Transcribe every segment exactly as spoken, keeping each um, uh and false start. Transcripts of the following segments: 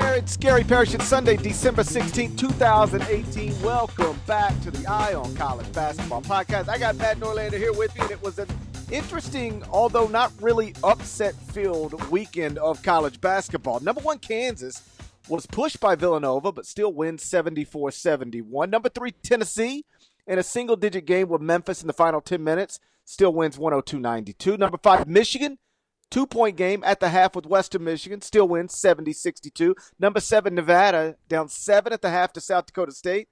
there. It's Gary Parrish. It's Sunday, December sixteenth, twenty eighteen. Welcome back to the Eye on College Basketball podcast. I got Matt Norlander here with me, and it was an interesting, although not really upset-filled weekend of college basketball. Number one, Kansas was pushed by Villanova, but still wins seventy-four seventy-one. Number three, Tennessee, in a single-digit game with Memphis in the final ten minutes, still wins one oh two ninety-two. Number five, Michigan. Two-point game at the half with Western Michigan, still wins seventy sixty-two. Number seven, Nevada, down seven at the half to South Dakota State,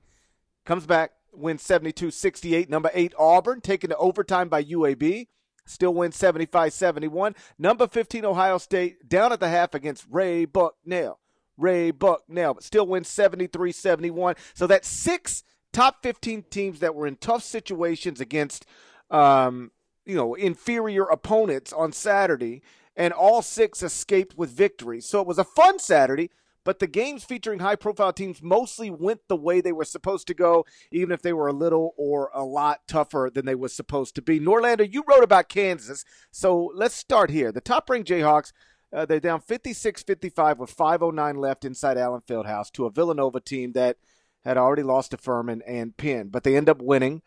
comes back, wins seventy-two sixty-eight. Number eight, Auburn, taken to overtime by U A B, still wins seventy-five seventy-one. Number fifteen, Ohio State, down at the half against Ray Bucknell. Ray Bucknell, but still wins seventy-three seventy-one. So that's six top fifteen teams that were in tough situations against um, – you know, inferior opponents on Saturday, and all six escaped with victory. So it was a fun Saturday, but the games featuring high-profile teams mostly went the way they were supposed to go, even if they were a little or a lot tougher than they were supposed to be. Norlander, you wrote about Kansas, so let's start here. The top-ranked Jayhawks, uh, they're down fifty-six fifty-five with five oh nine left inside Allen Fieldhouse to a Villanova team that had already lost to Furman and Penn, but they end up winning.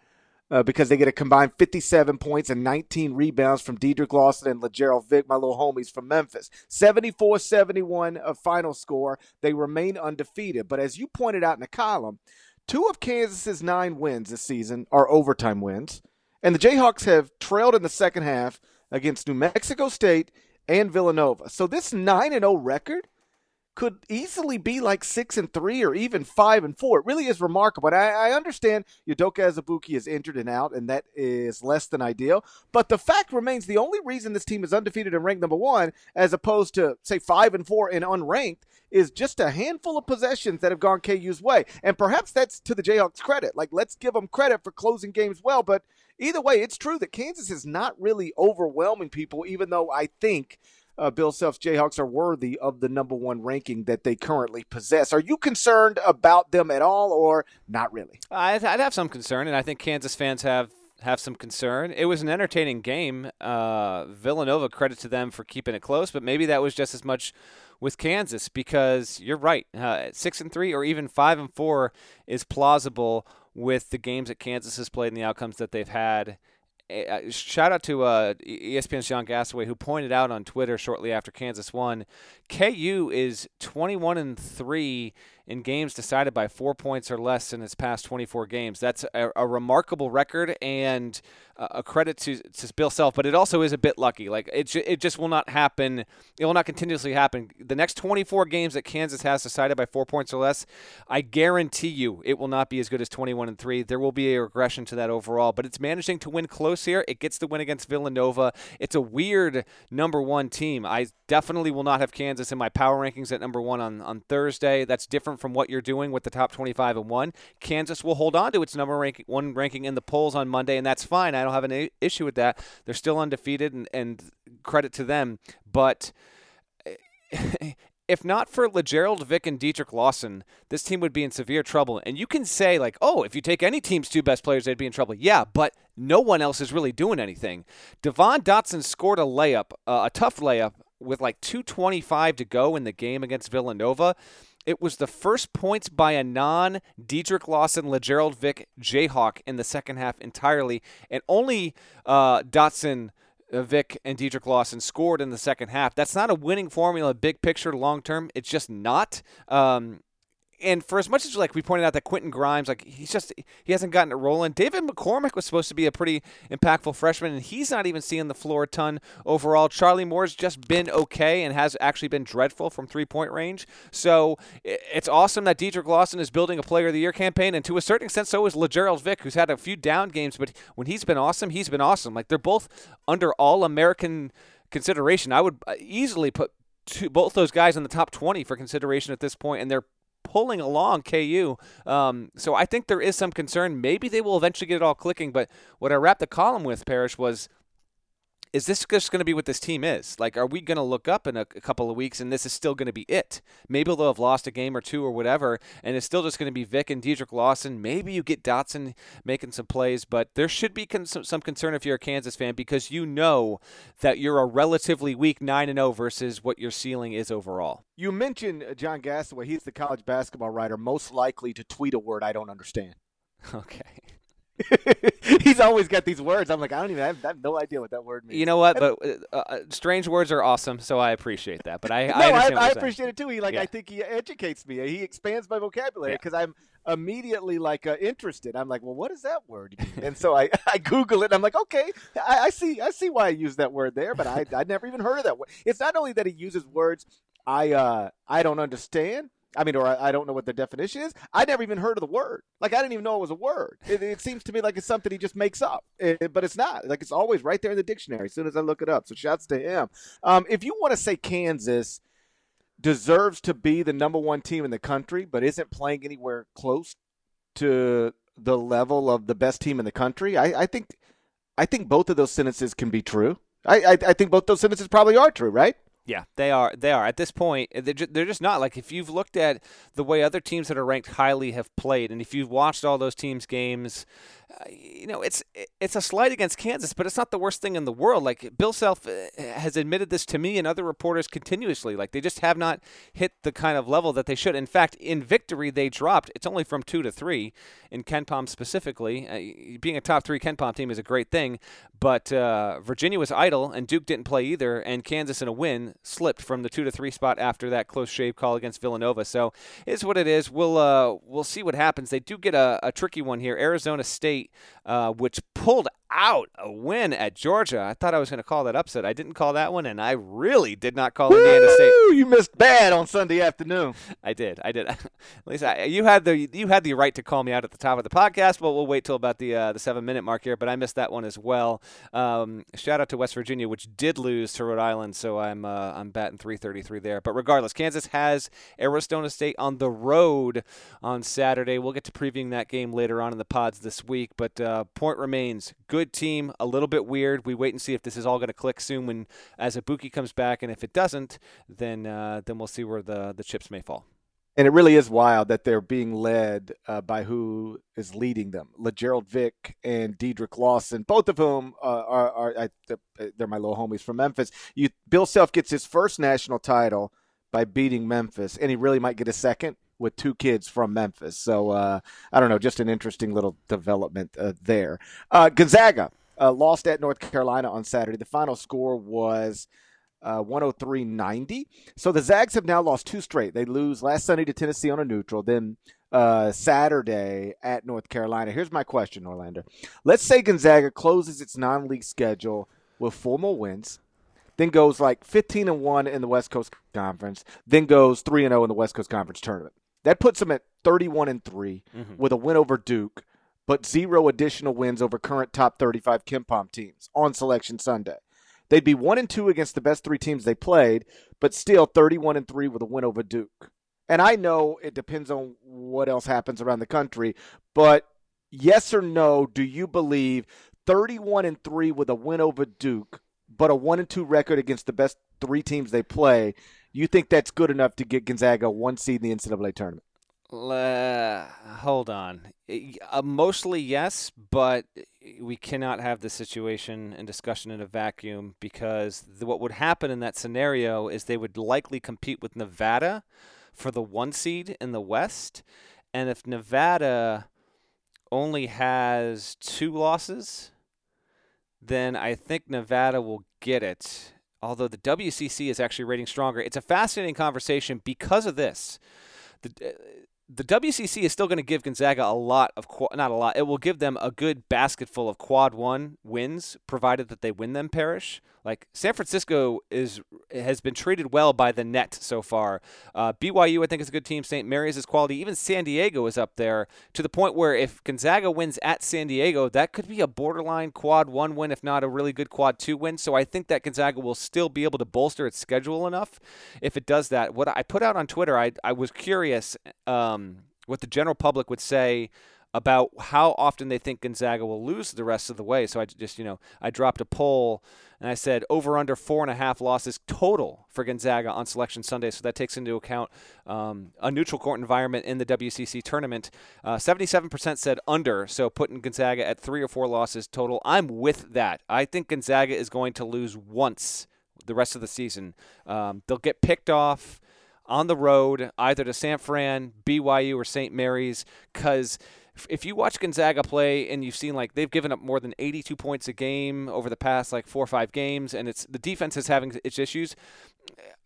Uh, because they get a combined fifty-seven points and nineteen rebounds from Dedric Lawson and Lagerald Vick, my little homies from Memphis. seventy-four seventy-one a final score. They remain undefeated. But as you pointed out in the column, two of Kansas's nine wins this season are overtime wins. And the Jayhawks have trailed in the second half against New Mexico State and Villanova. So this nine and oh record could easily be like six and three or even five and four. It really is remarkable. And I, I understand Udoka Azubuike is injured and out, and that is less than ideal. But the fact remains the only reason this team is undefeated and ranked number one, as opposed to, say, five and four and unranked, is just a handful of possessions that have gone K U's way. And perhaps that's to the Jayhawks' credit. Like, let's give them credit for closing games well. But either way, it's true that Kansas is not really overwhelming people, even though I think – Uh, Bill Self's Jayhawks are worthy of the number one ranking that they currently possess. Are you concerned about them at all, or not really? I'd, I'd have some concern, and I think Kansas fans have, have some concern. It was an entertaining game. Uh, Villanova, credit to them for keeping it close, but maybe that was just as much with Kansas, because you're right. Uh, six and three or even five and four is plausible with the games that Kansas has played and the outcomes that they've had. Uh, shout out to uh, E S P N's John Gasaway, who pointed out on Twitter shortly after Kansas won, K U is twenty-one and three in games decided by four points or less in its past twenty-four games. That's a, a remarkable record and uh, a credit to, to Bill Self, but it also is a bit lucky. Like it, ju- it just will not happen. It will not continuously happen. The next twenty-four games that Kansas has decided by four points or less, I guarantee you, it will not be as good as twenty-one and three. There will be a regression to that overall, but it's managing to win close here. It gets the win against Villanova. It's a weird number one team. I definitely will not have Kansas in my power rankings at number one on, on Thursday. That's different from what you're doing with the top twenty-five and one. Kansas will hold on to its number rank, one ranking in the polls on Monday, and that's fine. I don't have an a- issue with that. They're still undefeated, and, and credit to them. But if not for Lagerald Vick and Dedric Lawson, this team would be in severe trouble. And you can say, like, oh, if you take any team's two best players, they'd be in trouble. Yeah, but no one else is really doing anything. Devon Dotson scored a layup, uh, a tough layup, with like two twenty-five to go in the game against Villanova. It was the first points by a non-Dedric Lawson, Lagerald Vick Jayhawk in the second half entirely, and only uh, Dotson, Vick and Dedric Lawson scored in the second half. That's not a winning formula, big picture, long term. It's just not. Um, and for as much as like we pointed out that Quentin Grimes, like he's just he hasn't gotten it rolling. David McCormick was supposed to be a pretty impactful freshman, and he's not even seeing the floor a ton overall. Charlie Moore's just been okay and has actually been dreadful from three-point range. So it's awesome that Dedric Lawson is building a Player of the Year campaign, and to a certain extent, so is Lagerald Vick, who's had a few down games, but when he's been awesome, he's been awesome. Like they're both under All-American consideration. I would easily put two, both those guys in the top twenty for consideration at this point, and they're pulling along K U. Um, so I think there is some concern. Maybe they will eventually get it all clicking, but what I wrapped the column with, Parrish, was is this just going to be what this team is? Like, are we going to look up in a, a couple of weeks and this is still going to be it? Maybe they'll have lost a game or two or whatever, and it's still just going to be Vick and Dedric Lawson. Maybe you get Dotson making some plays, but there should be con- some concern if you're a Kansas fan, because you know that you're a relatively weak nine and oh versus what your ceiling is overall. You mentioned John Gasaway. He's the college basketball writer most likely to tweet a word I don't understand. Okay. He's always got these words. I'm like, I don't even I have, I have no idea what that word means. You know what? But uh, strange words are awesome, so I appreciate that. But I, no, I, I, I appreciate it too. He like, yeah. I think he educates me. He expands my vocabulary because yeah. I'm immediately like uh, interested. I'm like, well, what is that word? And so I, I Google it. And I'm like, okay, I, I see, I see why I use that word there. But I, I never even heard of that word. It's not only that he uses words I, uh, I don't understand. I mean, or I don't know what the definition is. I never even heard of the word. Like, I didn't even know it was a word. It, it seems to me like it's something he just makes up, it, but it's not. Like, it's always right there in the dictionary as soon as I look it up. So shouts to him. Um, if you want to say Kansas deserves to be the number one team in the country, but isn't playing anywhere close to the level of the best team in the country, I, I think I think both of those sentences can be true. I, I, I think both those sentences probably are true, right? Yeah, they are. They are. At this point, they're just, they're just not. Like, if you've looked at the way other teams that are ranked highly have played, and if you've watched all those teams' games, uh, you know, it's it's a slight against Kansas, but it's not the worst thing in the world. Like, Bill Self has admitted this to me and other reporters continuously. Like, they just have not hit the kind of level that they should. In fact, in victory, they dropped. It's only from two to three in Kenpom specifically. Uh, being a top three Kenpom team is a great thing, but uh, Virginia was idle, and Duke didn't play either, and Kansas in a win slipped from the two to three spot after that close shave call against Villanova. So it is what it is. We'll uh, we'll see what happens. They do get a, a tricky one here. Arizona State, uh, which pulled out a win at Georgia. I thought I was going to call that upset. I didn't call that one, and I really did not call Woo! Indiana State. You missed bad on Sunday afternoon. I did. I did. At least I, you had the you had the right to call me out at the top of the podcast, but we'll wait till about the uh, the seven minute mark here. But I missed that one as well. Um, shout out to West Virginia, which did lose to Rhode Island. So I'm uh, I'm batting three thirty-three there. But regardless, Kansas has Arizona State on the road on Saturday. We'll get to previewing that game later on in the pods this week. But uh, point remains. Good team, a little bit weird. We wait and see if this is all going to click soon when Azubuike comes back, and if it doesn't, then uh, then we'll see where the, the chips may fall. And it really is wild that they're being led uh, by who is leading them. Lagerald Vick and Dedric Lawson, both of whom uh, are, are I, they're my little homies from Memphis. You, Bill Self gets his first national title by beating Memphis, and he really might get a second with two kids from Memphis. So, uh, I don't know, just an interesting little development uh, there. Uh, Gonzaga uh, lost at North Carolina on Saturday. The final score was uh, one oh three ninety. So the Zags have now lost two straight. They lose last Sunday to Tennessee on a neutral, then uh, Saturday at North Carolina. Here's my question, Norlander. Let's say Gonzaga closes its non-league schedule with four more wins, then goes like fifteen and one in the West Coast Conference, then goes three and oh in the West Coast Conference Tournament. That puts them at thirty-one and three mm-hmm. with a win over Duke, but zero additional wins over current top thirty-five Kenpom teams on Selection Sunday. They'd be one and two against the best three teams they played, but still thirty-one and three with a win over Duke. And I know it depends on what else happens around the country, but yes or no, do you believe thirty-one and three with a win over Duke, but a one and two record against the best three teams they play, you think that's good enough to get Gonzaga one seed in the N C double A tournament? Uh, hold on. Uh, mostly yes, but we cannot have this situation and discussion in a vacuum, because the, what would happen in that scenario is they would likely compete with Nevada for the one seed in the West. And if Nevada only has two losses, then I think Nevada will get it. Although the W C C is actually rating stronger. It's a fascinating conversation because of this. The, the W C C is still going to give Gonzaga a lot of – not a lot. It will give them a good basketful of quad one wins, provided that they win them, Parrish. Like, San Francisco is has been treated well by the net so far. Uh, B Y U, I think, is a good team. Saint Mary's is quality. Even San Diego is up there, to the point where if Gonzaga wins at San Diego, that could be a borderline quad one win, if not a really good quad two win. So I think that Gonzaga will still be able to bolster its schedule enough if it does that. What I put out on Twitter, I, I was curious um, what the general public would say about how often they think Gonzaga will lose the rest of the way. So I just, you know, I dropped a poll and I said over under four and a half losses total for Gonzaga on Selection Sunday. So that takes into account um, a neutral court environment in the W C C tournament. Uh, seventy-seven percent said under, so putting Gonzaga at three or four losses total. I'm with that. I think Gonzaga is going to lose once the rest of the season. Um, they'll get picked off on the road, either to San Fran, B Y U, or Saint Mary's, because if you watch Gonzaga play and you've seen, like, they've given up more than eighty-two points a game over the past, like, four or five games, and it's the defense is having its issues,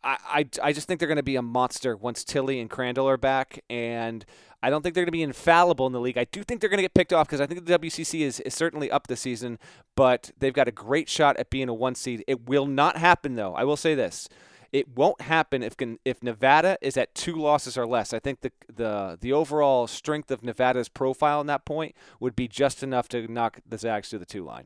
I, I, I just think they're going to be a monster once Tilly and Crandall are back, and I don't think they're going to be infallible in the league. I do think they're going to get picked off because I think the W C C is, is certainly up this season, but they've got a great shot at being a one seed. It will not happen, though. I will say this. It won't happen if if Nevada is at two losses or less. I think the the the overall strength of Nevada's profile in that point would be just enough to knock the Zags to the two line.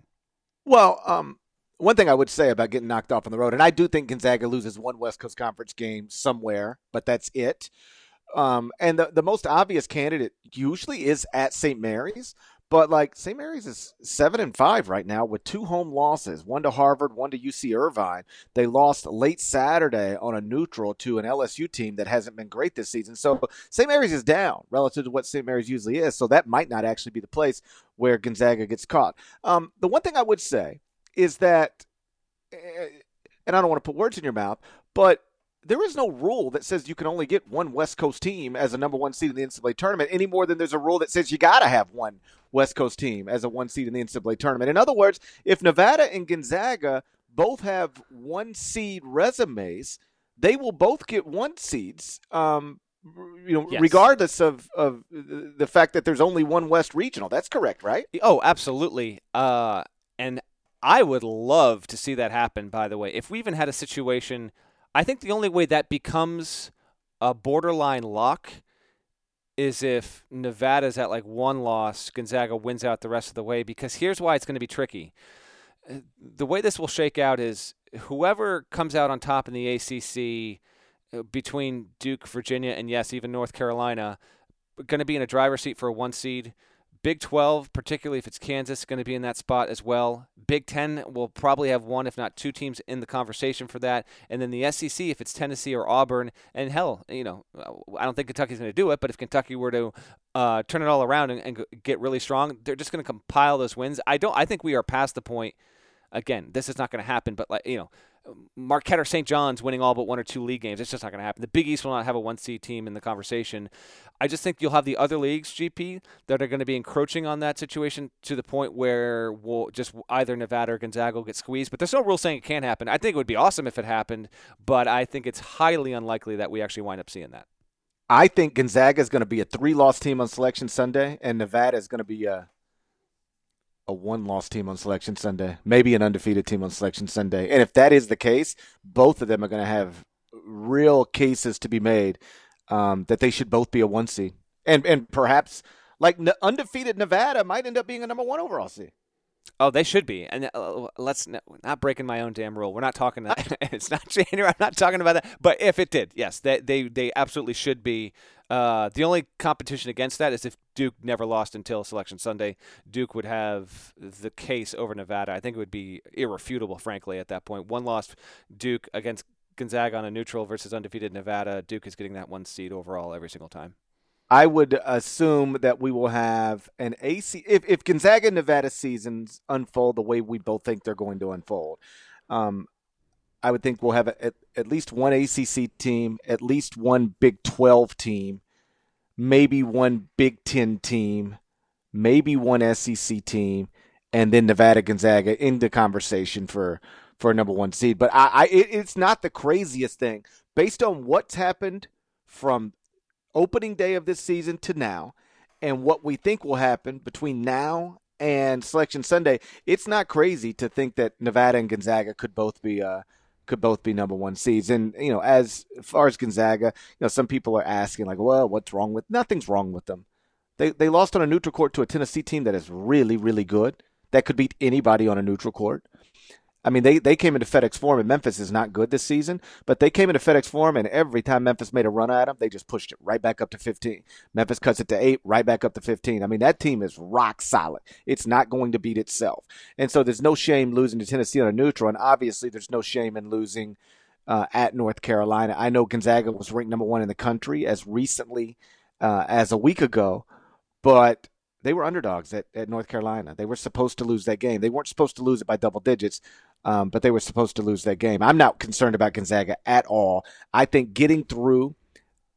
Well, um, one thing I would say about getting knocked off on the road, and I do think Gonzaga loses one West Coast Conference game somewhere, but that's it. Um, and the, the most obvious candidate usually is at Saint Mary's. But, like, Saint Mary's is seven and five right now with two home losses, one to Harvard, one to U C Irvine. They lost late Saturday on a neutral to an L S U team that hasn't been great this season. So Saint Mary's is down relative to what Saint Mary's usually is, so that might not actually be the place where Gonzaga gets caught. Um, the one thing I would say is that, and I don't want to put words in your mouth, but there is no rule that says you can only get one West Coast team as a number one seed in the N C double A tournament any more than there's a rule that says you got to have one West Coast team as a one seed in the N C double A tournament. In other words, if Nevada and Gonzaga both have one seed resumes, they will both get one seeds, um, you know, yes. regardless of, of the fact that there's only one West regional. That's correct, right? Oh, absolutely. Uh, and I would love to see that happen, by the way. If we even had a situation – I think the only way that becomes a borderline lock is if Nevada's at like one loss, Gonzaga wins out the rest of the way, because here's why it's going to be tricky. The way this will shake out is whoever comes out on top in the A C C between Duke, Virginia, and yes, even North Carolina, going to be in a driver's seat for a one seed. Big twelve, particularly if it's Kansas, is going to be in that spot as well. Big ten will probably have one, if not two teams in the conversation for that. And then the S E C, if it's Tennessee or Auburn. And hell, you know, I don't think Kentucky's going to do it, but if Kentucky were to uh, turn it all around and, and get really strong, they're just going to compile those wins. I don't. I think we are past the point. Again, this is not going to happen, but, like, you know, Marquette or Saint John's winning all but one or two league games. It's just not going to happen. The Big East will not have a one-seed team in the conversation. I just think you'll have the other leagues, G P, that are going to be encroaching on that situation to the point where we'll just either Nevada or Gonzaga will get squeezed. But there's no rule saying it can't happen. I think it would be awesome if it happened, but I think it's highly unlikely that we actually wind up seeing that. I think Gonzaga is going to be a three-loss team on Selection Sunday, and Nevada is going to be a – a one-loss team on Selection Sunday, maybe an undefeated team on Selection Sunday. And if that is the case, both of them are going to have real cases to be made um, that they should both be a one seed. And and perhaps, like, n- undefeated Nevada might end up being a number one overall seed. Oh, they should be. And uh, let's n- not breaking my own damn rule. We're not talking that. It's not January. I'm not talking about that. But if it did, yes, they they, they absolutely should be. Uh, the only competition against that is if Duke never lost until Selection Sunday. Duke would have the case over Nevada. I think it would be irrefutable, frankly, at that point. One loss Duke against Gonzaga on a neutral versus undefeated Nevada. Duke is getting that one seed overall every single time. I would assume that we will have an A C if, if Gonzaga and Nevada seasons unfold the way we both think they're going to unfold. Um, I would think we'll have a, at, at least one A C C team, at least one Big twelve team, maybe one Big ten team, maybe one S E C team, and then Nevada Gonzaga in the conversation for, for a number one seed. But I, I it, it's not the craziest thing. Based on what's happened from opening day of this season to now and what we think will happen between now and Selection Sunday, it's not crazy to think that Nevada and Gonzaga could both be uh, – could both be number one seeds. And, you know, as far as Gonzaga, you know, some people are asking, like, well, what's wrong with – nothing's wrong with them. They they lost on a neutral court to a Tennessee team that is really, really good, that could beat anybody on a neutral court. I mean, they, they came into FedEx Forum, and Memphis is not good this season, but they came into FedEx Forum, and every time Memphis made a run at them, they just pushed it right back up to fifteen. Memphis cuts it to eight, right back up to fifteen. I mean, that team is rock solid. It's not going to beat itself. And so there's no shame losing to Tennessee on a neutral, and obviously there's no shame in losing uh, at North Carolina. I know Gonzaga was ranked number one in the country as recently uh, as a week ago, but they were underdogs at, at North Carolina. They were supposed to lose that game. They weren't supposed to lose it by double digits, um, but they were supposed to lose that game. I'm not concerned about Gonzaga at all. I think getting through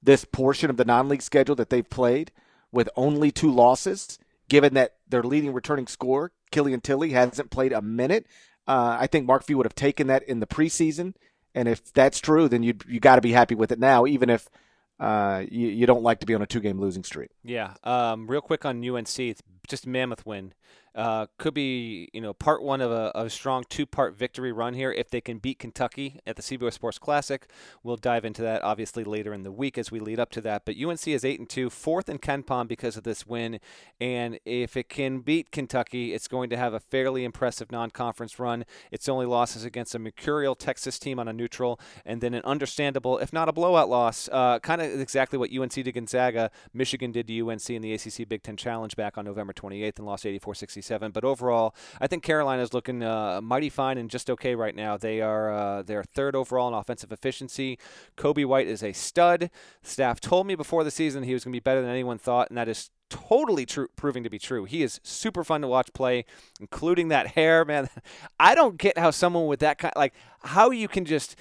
this portion of the non-league schedule that they've played with only two losses, given that their leading returning scorer, Killian Tilly, hasn't played a minute, uh, I think Mark Few would have taken that in the preseason. And if that's true, then you you got to be happy with it now, even if Uh, you, you don't like to be on a two-game losing streak. Yeah. Um. Real quick on U N C, it's just a mammoth win. Uh, could be you know part one of a, of a strong two-part victory run here if they can beat Kentucky at the C B S Sports Classic. We'll dive into that obviously later in the week as we lead up to that. But U N C is eight and two, fourth in Kenpom because of this win, and if it can beat Kentucky, it's going to have a fairly impressive non-conference run. Its only losses against a mercurial Texas team on a neutral, and then an understandable, if not a blowout loss, uh, kind of exactly what U N C did to Gonzaga, Michigan did to U N C in the A C C Big Ten Challenge back on November twenty-eighth and lost eighty-four sixty-seven. But overall, I think Carolina's looking uh, mighty fine and just okay right now. They are uh, they're third overall in offensive efficiency. Coby White is a stud. Staff told me before the season he was going to be better than anyone thought, and that is totally true, proving to be true. He is super fun to watch play, including that hair, man. I don't get how someone with that kind, like how you can just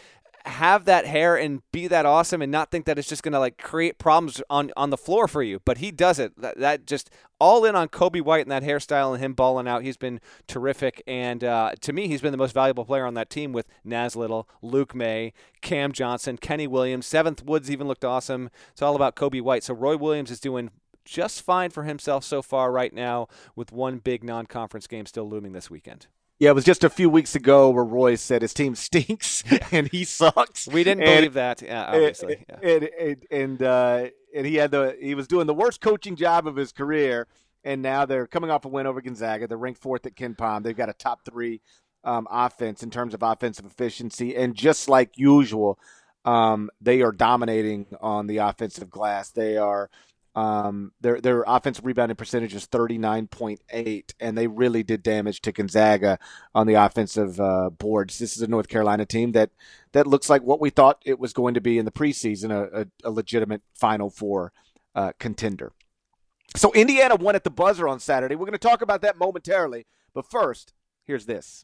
have that hair and be that awesome and not think that it's just going to like create problems on, on the floor for you. But he does it. That, that just all in on Coby White and that hairstyle and him balling out. He's been terrific. And uh, to me, he's been the most valuable player on that team with Naz Little, Luke May, Cam Johnson, Kenny Williams, Seventh Woods even looked awesome. It's all about Coby White. So Roy Williams is doing just fine for himself so far right now with one big non-conference game still looming this weekend. Yeah, it was just a few weeks ago where Roy said his team stinks and he sucks. We didn't and, believe that, yeah, obviously. Yeah. And and and, uh, and he had the he was doing the worst coaching job of his career, and now they're coming off a win over Gonzaga. They're ranked fourth at Kenpom. They've got a top three um, offense in terms of offensive efficiency, and just like usual, um, they are dominating on the offensive glass. They are. Um, their their offensive rebounding percentage is thirty-nine point eight, and they really did damage to Gonzaga on the offensive uh, boards. This is a North Carolina team that, that looks like what we thought it was going to be in the preseason, a, a, a legitimate Final Four uh, contender. So Indiana won at the buzzer on Saturday. We're going to talk about that momentarily, but first, here's this.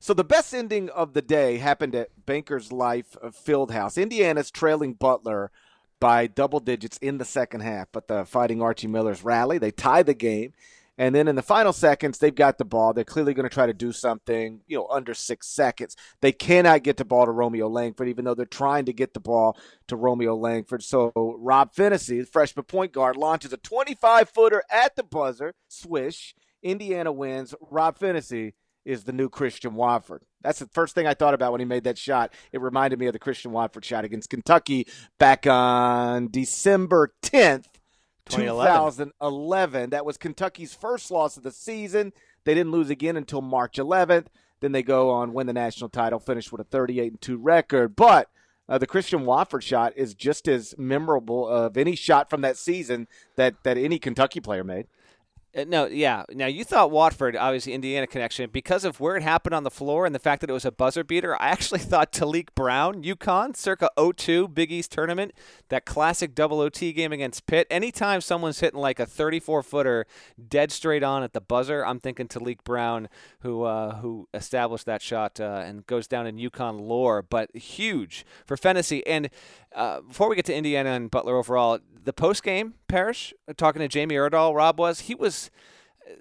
So the best ending of the day happened at Bankers Life Fieldhouse. Indiana's trailing Butler by double digits in the second half, but the Fighting Archie Millers rally. They tie the game, and then in the final seconds, they've got the ball. They're clearly going to try to do something, you know, under six seconds. They cannot get the ball to Romeo Langford, even though they're trying to get the ball to Romeo Langford. So Rob Fennessy, the freshman point guard, launches a twenty-five-footer at the buzzer. Swish. Indiana wins. Rob Fennessy is the new Christian Watford. That's the first thing I thought about when he made that shot. It reminded me of the Christian Watford shot against Kentucky back on December tenth, twenty eleven. That was Kentucky's first loss of the season. They didn't lose again until March eleventh. Then they go on, win the national title, finish with a thirty-eight and two record. But uh, the Christian Watford shot is just as memorable of any shot from that season that, that any Kentucky player made. No, yeah. Now, you thought Watford, obviously Indiana connection, because of where it happened on the floor and the fact that it was a buzzer beater, I actually thought Talik Brown, UConn, circa oh two Big East tournament, that classic double O T game against Pitt. Anytime someone's hitting like a thirty-four-footer dead straight on at the buzzer, I'm thinking Talik Brown, who uh, who established that shot uh, and goes down in UConn lore, but huge for Fennessy. And uh, before we get to Indiana and Butler overall, the post-game, Parrish, talking to Jamie Erdahl, Rob was, he was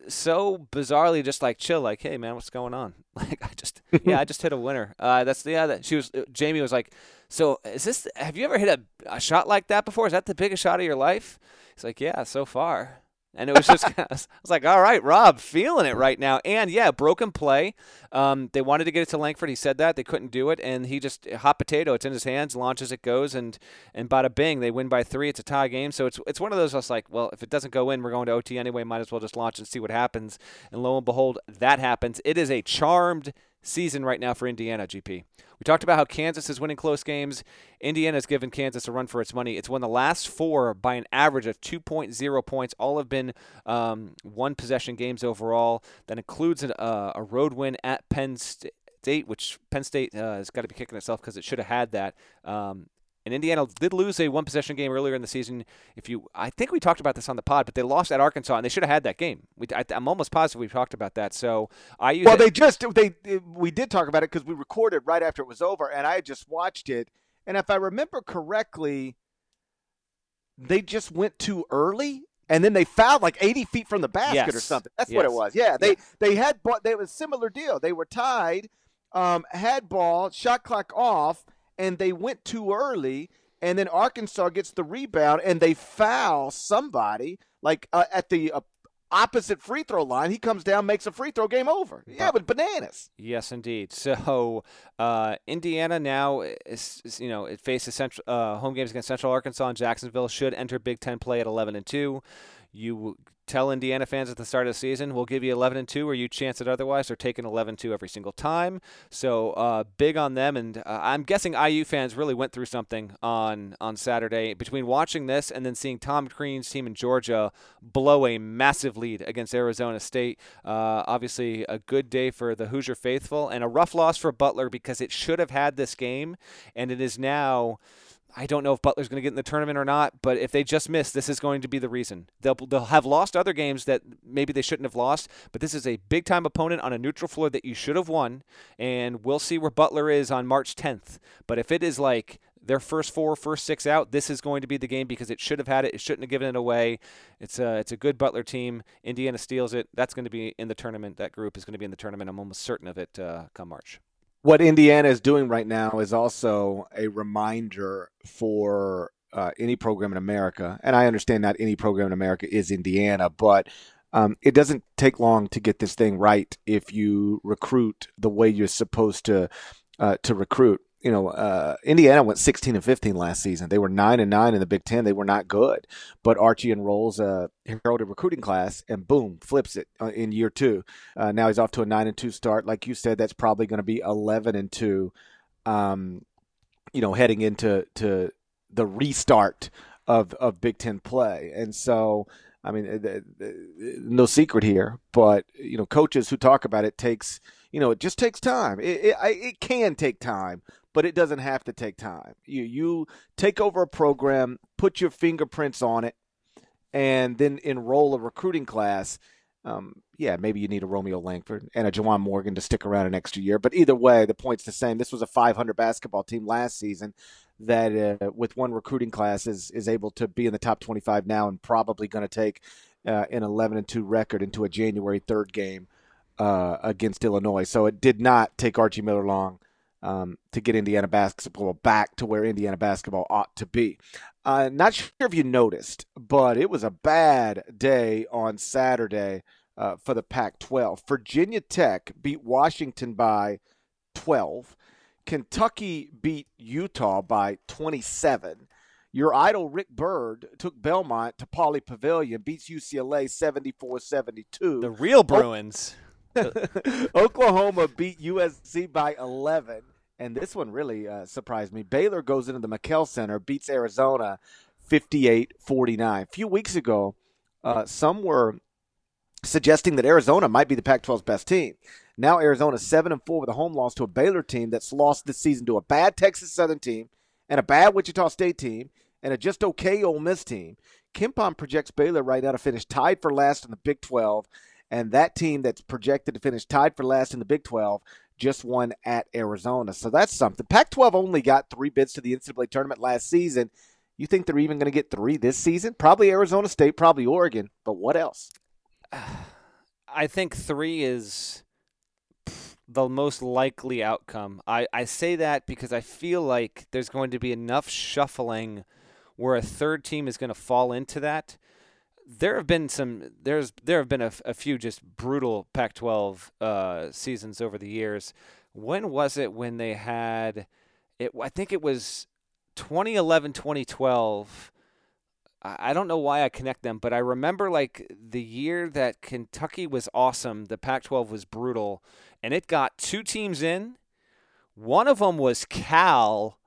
so bizarrely just like chill, like, hey man, what's going on? Like, I just yeah, I just hit a winner. Uh, that's yeah. That she was Jamie was like, so is this? Have you ever hit a, a shot like that before? Is that the biggest shot of your life? He's like, yeah, so far. And it was just, I was like, all right, Rob, feeling it right now. And, yeah, broken play. Um, they wanted to get it to Langford. He said that. They couldn't do it. And he just, hot potato, it's in his hands, launches, it goes, and and bada bing. They win by three. It's a tie game. So it's it's one of those, I was like, well, if it doesn't go in, we're going to O T anyway. Might as well just launch and see what happens. And lo and behold, that happens. It is a charmed season right now for Indiana, G P. We talked about how Kansas is winning close games. Indiana's given Kansas a run for its money. It's won the last four by an average of two point oh points. All have been um, one-possession games overall. That includes an, uh, a road win at Penn State, which Penn State uh, has got to be kicking itself because it should have had that. Um, and Indiana did lose a one-possession game earlier in the season. If you, I think we talked about this on the pod, but they lost at Arkansas, and they should have had that game. We, I, I'm almost positive we talked about that. So I use well, it. they just they we did talk about it because we recorded right after it was over, and I just watched it. And if I remember correctly, they just went too early, and then they fouled like eighty feet from the basket yes. or something. That's yes. what it was. Yeah, they yeah. they had they it was a similar deal. They were tied, um, had ball, shot clock off. And they went too early, and then Arkansas gets the rebound, and they foul somebody, like uh, at the uh, opposite free throw line. He comes down, makes a free throw, game over. Yeah, but bananas. Yes, indeed. So uh, Indiana now, is, is, you know, it faces central, uh, home games against Central Arkansas and Jacksonville. Should enter Big Ten play at eleven and two. You tell Indiana fans at the start of the season, we'll give you eleven and two, or you chance it otherwise. They're taking eleven two every single time. So uh, big on them. And uh, I'm guessing I U fans really went through something on, on Saturday between watching this and then seeing Tom Crean's team in Georgia blow a massive lead against Arizona State. Uh, obviously, a good day for the Hoosier faithful and a rough loss for Butler because it should have had this game. And it is now... I don't know if Butler's going to get in the tournament or not, but if they just miss, this is going to be the reason. They'll they'll have lost other games that maybe they shouldn't have lost, but this is a big-time opponent on a neutral floor that you should have won, and we'll see where Butler is on March tenth. But if it is like their first four, first six out, this is going to be the game because it should have had it. It shouldn't have given it away. It's a, it's a good Butler team. Indiana steals it. That's going to be in the tournament. That group is going to be in the tournament. I'm almost certain of it uh, come March. What Indiana is doing right now is also a reminder for uh, any program in America. And I understand not any program in America is Indiana, but um, it doesn't take long to get this thing right if you recruit the way you're supposed to uh, to recruit. You know, uh, Indiana went sixteen and fifteen last season. They were nine and nine in the Big Ten. They were not good, but Archie enrolls a heralded recruiting class and boom, flips it in year two. Uh, now he's off to a nine and two start. Like you said, that's probably going to be eleven and two. Um, you know, heading into to the restart of of Big Ten play, and so I mean, the, the, no secret here, but you know, coaches who talk about it takes. You know, it just takes time. It, it it can take time, but it doesn't have to take time. You you take over a program, put your fingerprints on it, and then enroll a recruiting class. Um, yeah, maybe you need a Romeo Langford and a Jawan Morgan to stick around an extra year. But either way, the point's the same. This was a five hundred basketball team last season that uh, with one recruiting class is is able to be in the top twenty-five now and probably going to take uh, an eleven and two record into a January third game. Uh, against Illinois. So it did not take Archie Miller long um, to get Indiana basketball back to where Indiana basketball ought to be. Uh, not sure if you noticed, but it was a bad day on Saturday uh, for the Pac twelve. Virginia Tech beat Washington by twelve. Kentucky beat Utah by twenty-seven. Your idol Rick Byrd took Belmont to Pauley Pavilion, beats U C L A seventy-four seventy-two. The real Bruins. Oh. Oklahoma beat U S C by eleven, and this one really uh, surprised me. Baylor goes into the McKell Center, beats Arizona fifty-eight forty-nine. A few weeks ago, uh, some were suggesting that Arizona might be the Pac twelve's best team. Now Arizona seven and four with a home loss to a Baylor team that's lost this season to a bad Texas Southern team and a bad Wichita State team and a just okay Ole Miss team. Kenpom projects Baylor right now to finish tied for last in the Big twelve. And that team that's projected to finish tied for last in the Big twelve just won at Arizona. So that's something. Pac twelve only got three bids to the N C double A tournament last season. You think they're even going to get three this season? Probably Arizona State, probably Oregon, but what else? I think three is the most likely outcome. I, I say that because I feel like there's going to be enough shuffling where a third team is going to fall into that. There have been some. There's there have been a, a few just brutal Pac twelve uh, seasons over the years. When was it when they had it? I think it was twenty eleven, twenty twelve. I don't know why I connect them, but I remember like the year that Kentucky was awesome, the Pac twelve was brutal, and it got two teams in. One of them was Cal.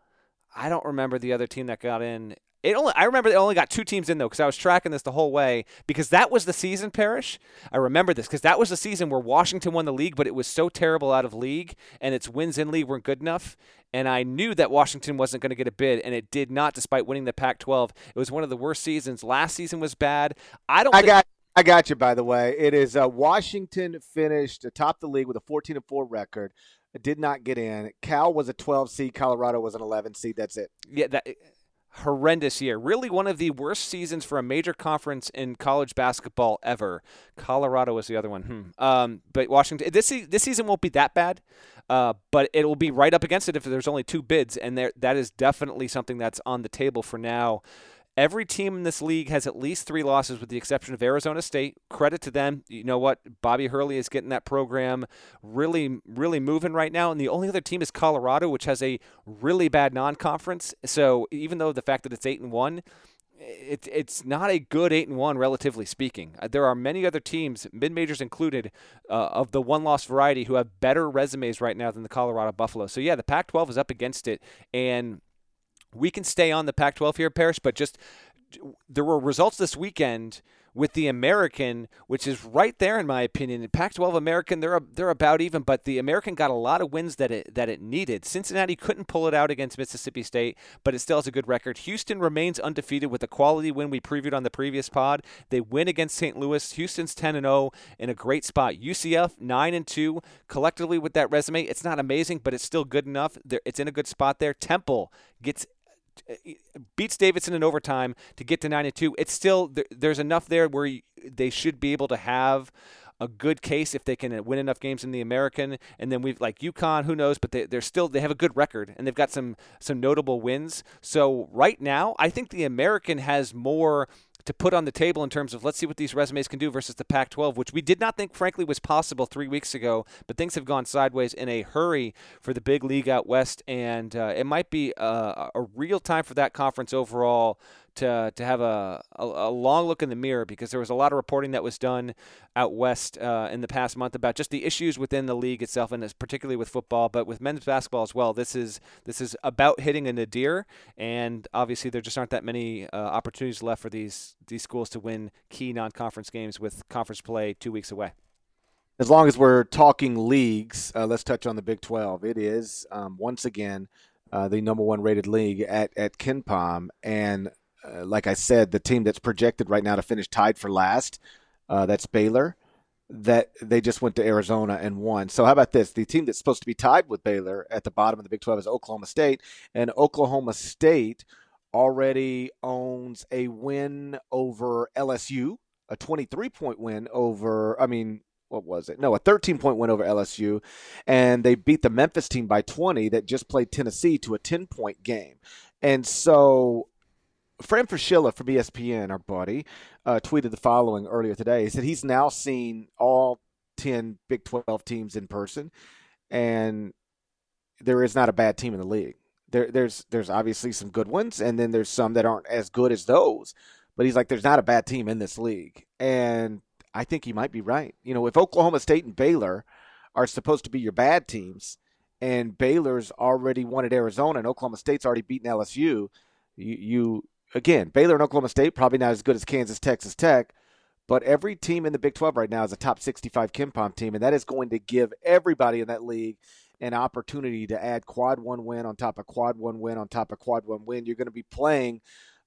I don't remember the other team that got in. It only I remember they only got two teams in, though, because I was tracking this the whole way, because that was the season, Parrish. I remember this, because that was the season where Washington won the league, but it was so terrible out of league, and its wins in league weren't good enough. And I knew that Washington wasn't going to get a bid, and it did not, despite winning the Pac twelve. It was one of the worst seasons. Last season was bad. I don't. I think- got. I got you. By the way, it is uh, Washington finished atop the league with a fourteen and four record. Did not get in. Cal was a twelve seed. Colorado was an eleven seed. That's it. Yeah. That. Horrendous year. Really one of the worst seasons for a major conference in college basketball ever. Colorado was the other one. Hmm. Um, but Washington, this this season won't be that bad, uh, but it will be right up against it if there's only two bids, and there that is definitely something that's on the table for now. Every team in this league has at least three losses with the exception of Arizona State. Credit to them. You know what? Bobby Hurley is getting that program really, really moving right now. And the only other team is Colorado, which has a really bad non-conference. So even though the fact that it's eight and one, it, it's not a good eight and one relatively speaking. There are many other teams, mid-majors included, uh, of the one-loss variety who have better resumes right now than the Colorado Buffalo. So, yeah, the Pac twelve is up against it. And we can stay on the Pac twelve here, Parrish, but just there were results this weekend with the American, which is right there in my opinion. The Pac twelve American, they're they're about even, but the American got a lot of wins that it that it needed. Cincinnati couldn't pull it out against Mississippi State, but it still has a good record. Houston remains undefeated with a quality win we previewed on the previous pod. They win against Saint Louis. Houston's ten and oh in a great spot. U C F nine and two collectively with that resume. It's not amazing, but it's still good enough. They're, it's in a good spot there. Temple gets beats Davidson in overtime to get to nine and two. It's still there's enough there where they should be able to have a good case if they can win enough games in the American. And then we've like UConn, who knows, but they, they're still they have a good record and they've got some some notable wins. So right now, I think the American has more to put on the table in terms of let's see what these resumes can do versus the Pac twelve, which we did not think, frankly, was possible three weeks ago, but things have gone sideways in a hurry for the big league out west, and uh, it might be a, a real time for that conference overall to to have a, a, a long look in the mirror, because there was a lot of reporting that was done out west uh, in the past month about just the issues within the league itself, and it's particularly with football, but with men's basketball as well. This is this is about hitting a nadir, and obviously there just aren't that many uh, opportunities left for these these schools to win key non-conference games with conference play two weeks away. As long as we're talking leagues, uh, let's touch on the Big twelve. It is, um, once again, uh, the number one rated league at, at Kenpom, and Uh, like I said, the team that's projected right now to finish tied for last, uh, that's Baylor, that they just went to Arizona and won. So how about this? The team that's supposed to be tied with Baylor at the bottom of the Big twelve is Oklahoma State, and Oklahoma State already owns a win over L S U, a twenty-three point win over – I mean, what was it? No, a thirteen point win over L S U, and they beat the Memphis team by twenty that just played Tennessee to a ten point game. And so – Fran Fraschilla from E S P N, our buddy, uh, tweeted the following earlier today. He said he's now seen all ten Big twelve teams in person, and there is not a bad team in the league. There, there's there's obviously some good ones, and then there's some that aren't as good as those. But he's like, there's not a bad team in this league, and I think he might be right. You know, if Oklahoma State and Baylor are supposed to be your bad teams, and Baylor's already won at Arizona, and Oklahoma State's already beaten L S U, you you Again, Baylor and Oklahoma State, probably not as good as Kansas, Texas Tech, but every team in the Big twelve right now is a top sixty-five Kenpom team, and that is going to give everybody in that league an opportunity to add quad one win on top of quad one win on top of quad one win. You're going to be playing,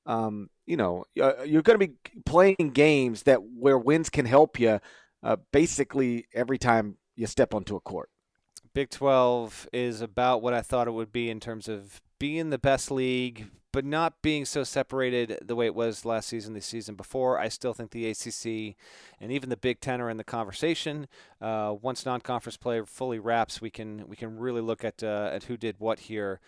um, you know, uh, you're going to be playing games that where wins can help you uh, basically every time you step onto a court. Big twelve is about what I thought it would be in terms of being the best league, but not being so separated the way it was last season, the season before. I still think the A C C and even the Big Ten are in the conversation. Uh, once non-conference play fully wraps, we can we can really look at uh, at who did what here.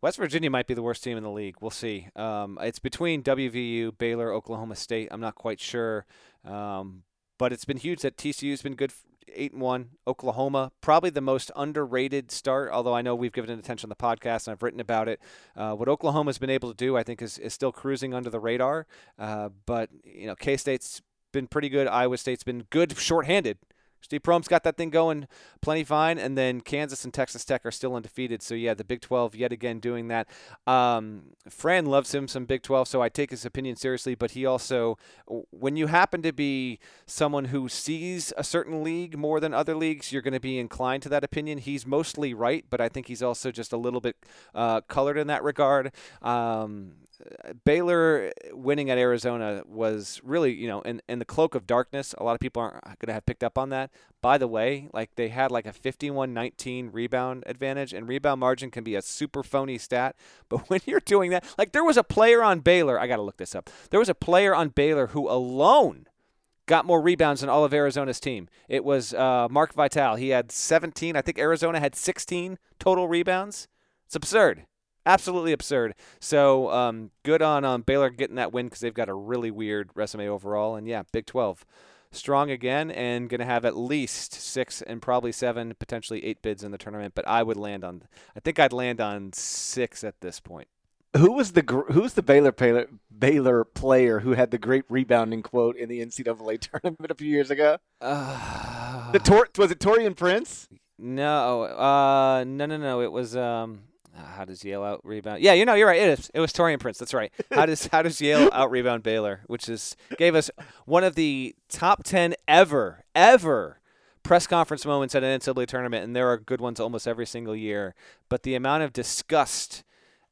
West Virginia might be the worst team in the league. We'll see. Um, it's between W V U, Baylor, Oklahoma State. I'm not quite sure, um, but it's been huge that T C U's been good. Eight and one, Oklahoma, probably the most underrated start, although I know we've given it attention on the podcast and I've written about it. Uh, what Oklahoma's been able to do, I think, is, is still cruising under the radar. Uh, but, you know, K-State's been pretty good. Iowa State's been good shorthanded. Steve Prohm's got that thing going plenty fine. And then Kansas and Texas Tech are still undefeated. So, yeah, the Big twelve yet again doing that. Um, Fran loves him some Big twelve, so I take his opinion seriously. But he also, when you happen to be someone who sees a certain league more than other leagues, you're going to be inclined to that opinion. He's mostly right, but I think he's also just a little bit uh, colored in that regard. Um, Baylor winning at Arizona was really, you know, in, in the cloak of darkness. A lot of people aren't going to have picked up on that. By the way, like they had like a fifty-one nineteen rebound advantage, and rebound margin can be a super phony stat. But when you're doing that, like there was a player on Baylor. I got to look this up. There was a player on Baylor who alone got more rebounds than all of Arizona's team. It was uh, Mark Vitale. He had seventeen. I think Arizona had sixteen total rebounds. It's absurd. Absolutely absurd. So um, good on um, Baylor getting that win because they've got a really weird resume overall. And, yeah, Big twelve strong again and going to have at least six and probably seven, potentially eight bids in the tournament. But I would land on – I think I'd land on six at this point. Who was the who's the Baylor player, Baylor player who had the great rebounding quote in the N C double A tournament a few years ago? Uh, the Tor- was it Torian Prince? No. Uh, no, no, no. It was um, – How does Yale out rebound? Yeah, you know, you're right. It is. It was Torian Prince. That's right. How does how does Yale out rebound Baylor, which is gave us one of the top ten ever ever press conference moments at an N C double A tournament, and there are good ones almost every single year. But the amount of disgust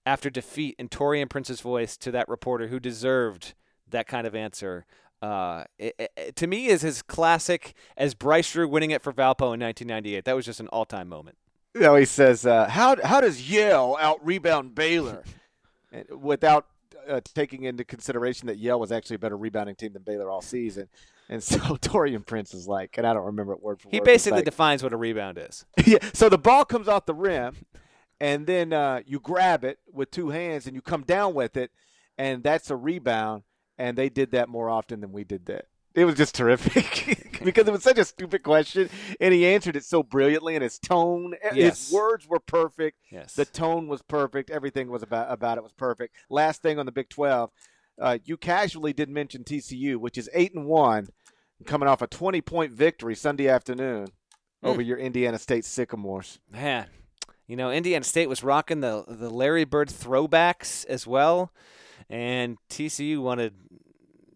after defeat in Torian Prince's voice to that reporter who deserved that kind of answer. Uh, it, it, to me, is as classic as Bryce Drew winning it for Valpo in nineteen ninety-eight. That was just an all-time moment. You know, he says, uh, how how does Yale out-rebound Baylor without uh, taking into consideration that Yale was actually a better rebounding team than Baylor all season? And so Torian Prince is like, and I don't remember it word for word. He basically like, defines what a rebound is. Yeah, so the ball comes off the rim, and then uh, you grab it with two hands, and you come down with it, and that's a rebound, and they did that more often than we did that. It was just terrific because it was such a stupid question, and he answered it so brilliantly, and his tone, yes. His words were perfect. Yes. The tone was perfect. Everything was about, about it was perfect. Last thing on the Big twelve, uh, you casually did mention T C U, which is eight and one, coming off a twenty-point victory Sunday afternoon mm. over your Indiana State Sycamores. Man, you know, Indiana State was rocking the, the Larry Bird throwbacks as well, and T C U wanted –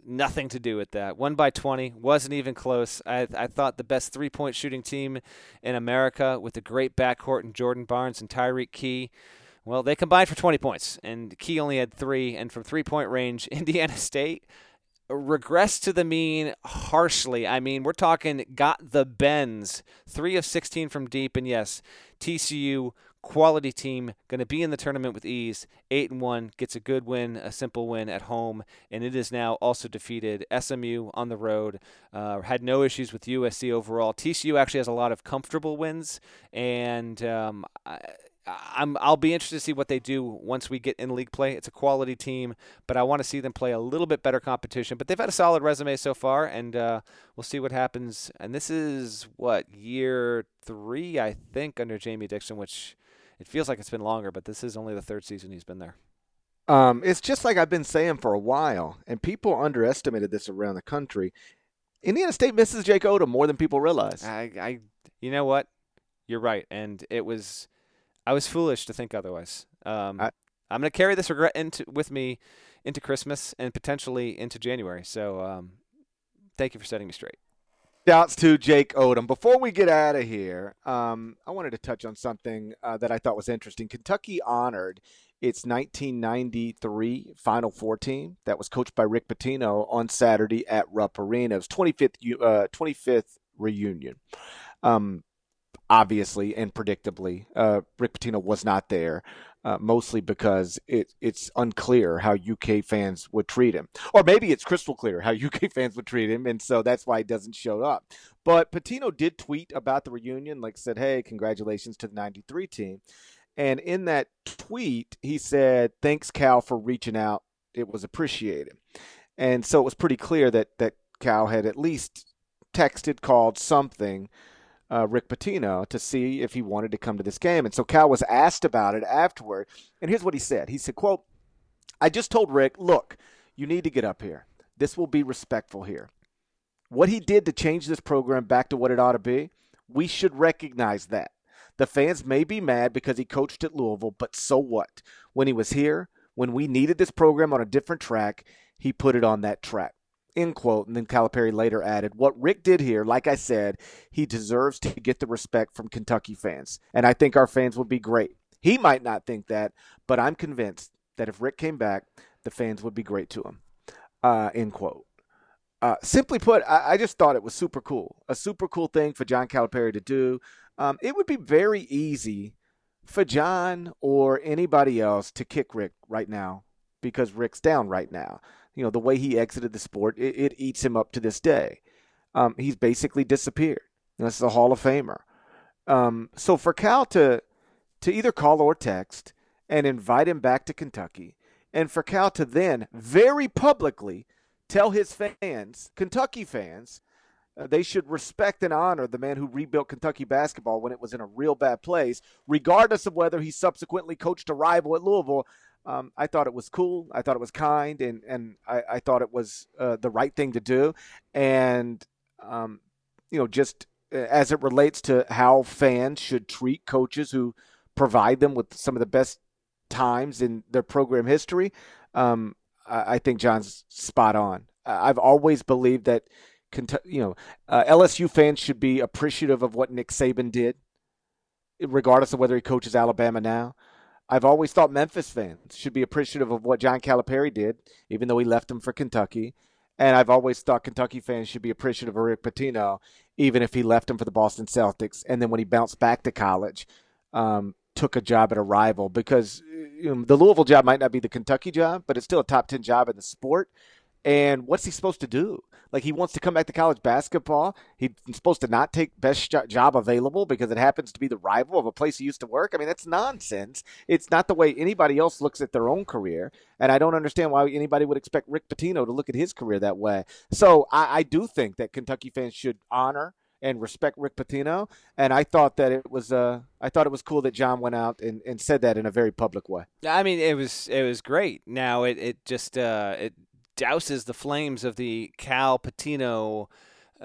nothing to do with that. Won by twenty. Wasn't even close. I I thought the best three-point shooting team in America with a great backcourt and Jordan Barnes and Tyreek Key. Well, they combined for twenty points, and Key only had three. And from three-point range, Indiana State regressed to the mean harshly. I mean, we're talking got the bends. three of sixteen from deep. And, yes, T C U, quality team, going to be in the tournament with ease. eight and one, gets a good win, a simple win at home, and it is now also defeated S M U on the road. Uh, had no issues with U S C overall. T C U actually has a lot of comfortable wins, and um, I, I'm, I'll be interested to see what they do once we get in league play. It's a quality team, but I want to see them play a little bit better competition. But they've had a solid resume so far, and uh, we'll see what happens. And this is, what, year three, I think, under Jamie Dixon, which – it feels like it's been longer, but this is only the third season he's been there. Um, it's just like I've been saying for a while, and people underestimated this around the country. Indiana State misses Jake Odom more than people realize. I, I, you know what? You're right, and it was I was foolish to think otherwise. Um, I, I'm going to carry this regret into, with me into Christmas and potentially into January. So um, thank you for setting me straight. Shouts to Jake Odom. Before we get out of here, um, I wanted to touch on something uh, that I thought was interesting. Kentucky honored its nineteen ninety-three Final Four team that was coached by Rick Pitino on Saturday at Rupp Arena. It was twenty-fifth, uh, twenty-fifth reunion. Um, obviously and predictably, uh, Rick Pitino was not there, uh, mostly because it, it's unclear how U K fans would treat him. Or maybe it's crystal clear how U K fans would treat him, and so that's why he doesn't show up. But Pitino did tweet about the reunion, like said, hey, congratulations to the ninety-three team. And in that tweet, he said, thanks, Cal, for reaching out. It was appreciated. And so it was pretty clear that, that Cal had at least texted, called something, uh, Rick Pitino to see if he wanted to come to this game. And so Cal was asked about it afterward. And here's what he said. He said, quote, I just told Rick, look, you need to get up here. This will be respectful here. What he did to change this program back to what it ought to be, we should recognize that. The fans may be mad because he coached at Louisville, but so what? When he was here, when we needed this program on a different track, he put it on that track. End quote. And then Calipari later added, what Rick did here, like I said, he deserves to get the respect from Kentucky fans. And I think our fans would be great. He might not think that, but I'm convinced that if Rick came back, the fans would be great to him. Uh, end quote. Uh, simply put, I, I just thought it was super cool. A super cool thing for John Calipari to do. Um, it would be very easy for John or anybody else to kick Rick right now because Rick's down right now. You know, the way he exited the sport, it, it eats him up to this day. Um, he's basically disappeared. And this is a Hall of Famer. Um, so for Cal to to either call or text and invite him back to Kentucky, and for Cal to then very publicly tell his fans, Kentucky fans, uh, they should respect and honor the man who rebuilt Kentucky basketball when it was in a real bad place, regardless of whether he subsequently coached a rival at Louisville. Um, I thought it was cool. I thought it was kind, and, and I, I thought it was uh, the right thing to do. And, um, you know, just as it relates to how fans should treat coaches who provide them with some of the best times in their program history, um, I, I think John's spot on. I've always believed that, you know, uh, L S U fans should be appreciative of what Nick Saban did, regardless of whether he coaches Alabama now. I've always thought Memphis fans should be appreciative of what John Calipari did, even though he left them for Kentucky. And I've always thought Kentucky fans should be appreciative of Rick Pitino, even if he left them for the Boston Celtics. And then when he bounced back to college, um, took a job at a rival. Because you know, the Louisville job might not be the Kentucky job, but it's still a top ten job in the sport. And what's he supposed to do? Like, he wants to come back to college basketball. He's supposed to not take best job available because it happens to be the rival of a place he used to work. I mean, that's nonsense. It's not the way anybody else looks at their own career. And I don't understand why anybody would expect Rick Pitino to look at his career that way. So I, I do think that Kentucky fans should honor and respect Rick Pitino. And I thought that it was uh, I thought it was cool that John went out and, and said that in a very public way. I mean, it was it was great. Now, it, it just uh, – it. douses the flames of the Cal Pitino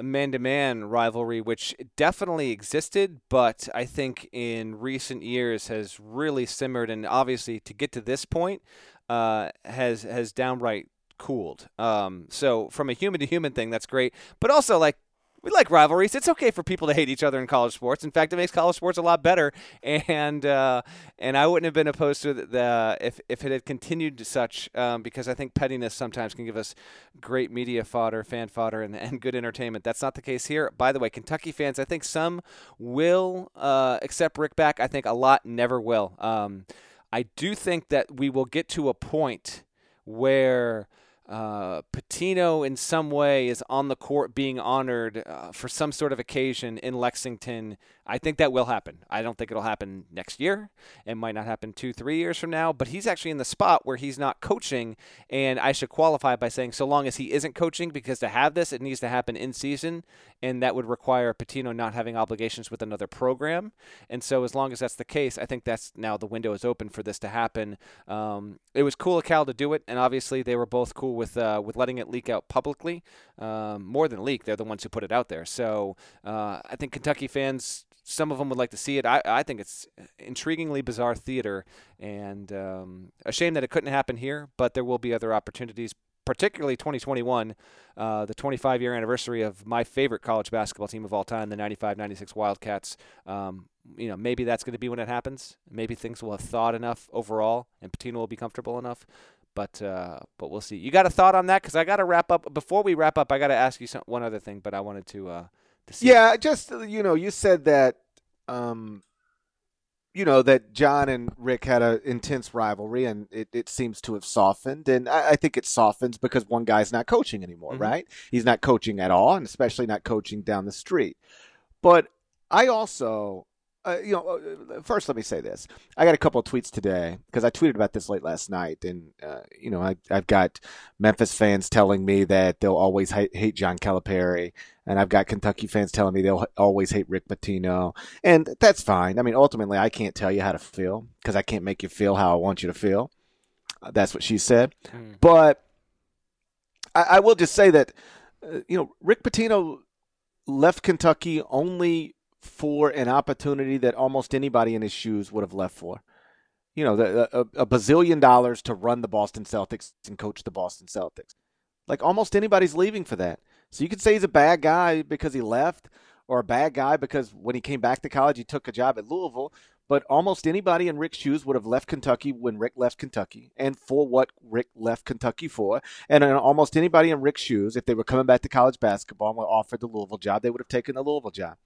man-to-man rivalry, which definitely existed, but I think in recent years has really simmered, and obviously to get to this point uh, has has downright cooled. Um, so from a human-to-human thing, that's great, but also like we like rivalries. It's okay for people to hate each other in college sports. In fact, it makes college sports a lot better. And uh, and I wouldn't have been opposed to the, the if if it had continued to such, um, because I think pettiness sometimes can give us great media fodder, fan fodder, and, and good entertainment. That's not the case here. By the way, Kentucky fans, I think some will uh, accept Rick back. I think a lot never will. Um, I do think that we will get to a point where Uh, Pitino in some way is on the court being honored uh, for some sort of occasion in Lexington. I think that will happen. I don't think it'll happen next year. It might not happen two, three years from now, but he's actually in the spot where he's not coaching, and I should qualify by saying so long as he isn't coaching, because to have this, it needs to happen in season, and that would require Pitino not having obligations with another program. And so as long as that's the case, I think that's now the window is open for this to happen. Um, it was cool of Cal to do it, and obviously they were both cool with uh, with letting it leak out publicly. Um, more than leak, they're the ones who put it out there. So uh, I think Kentucky fans, some of them would like to see it. I, I think it's intriguingly bizarre theater, and um, a shame that it couldn't happen here, but there will be other opportunities, particularly twenty twenty-one, uh, the twenty-five-year anniversary of my favorite college basketball team of all time, the ninety-five ninety-six Wildcats. Um, you know, maybe that's going to be when it happens. Maybe things will have thawed enough overall, and Pitino will be comfortable enough. But uh, but we'll see. You got a thought on that? Because I got to wrap up. Before we wrap up, I got to ask you some, one other thing, but I wanted to uh, – Yeah, just, you know, you said that um, you know, that John and Rick had an intense rivalry, and it, it seems to have softened. And I, I think it softens because one guy's not coaching anymore, mm-hmm. right? He's not coaching at all, and especially not coaching down the street. But I also, uh, you know, first let me say this. I got a couple of tweets today because I tweeted about this late last night. And, uh, you know, I, I've got Memphis fans telling me that they'll always hate, hate John Calipari. And I've got Kentucky fans telling me they'll always hate Rick Pitino. And that's fine. I mean, ultimately, I can't tell you how to feel because I can't make you feel how I want you to feel. Uh, that's what she said. Mm. But I, I will just say that, uh, you know, Rick Pitino left Kentucky only for an opportunity that almost anybody in his shoes would have left for. You know, the, a, a bazillion dollars to run the Boston Celtics and coach the Boston Celtics. Like, almost anybody's leaving for that. So you could say he's a bad guy because he left, or a bad guy because when he came back to college, he took a job at Louisville. But almost anybody in Rick's shoes would have left Kentucky when Rick left Kentucky, and for what Rick left Kentucky for. And almost anybody in Rick's shoes, if they were coming back to college basketball and were offered the Louisville job, they would have taken the Louisville job.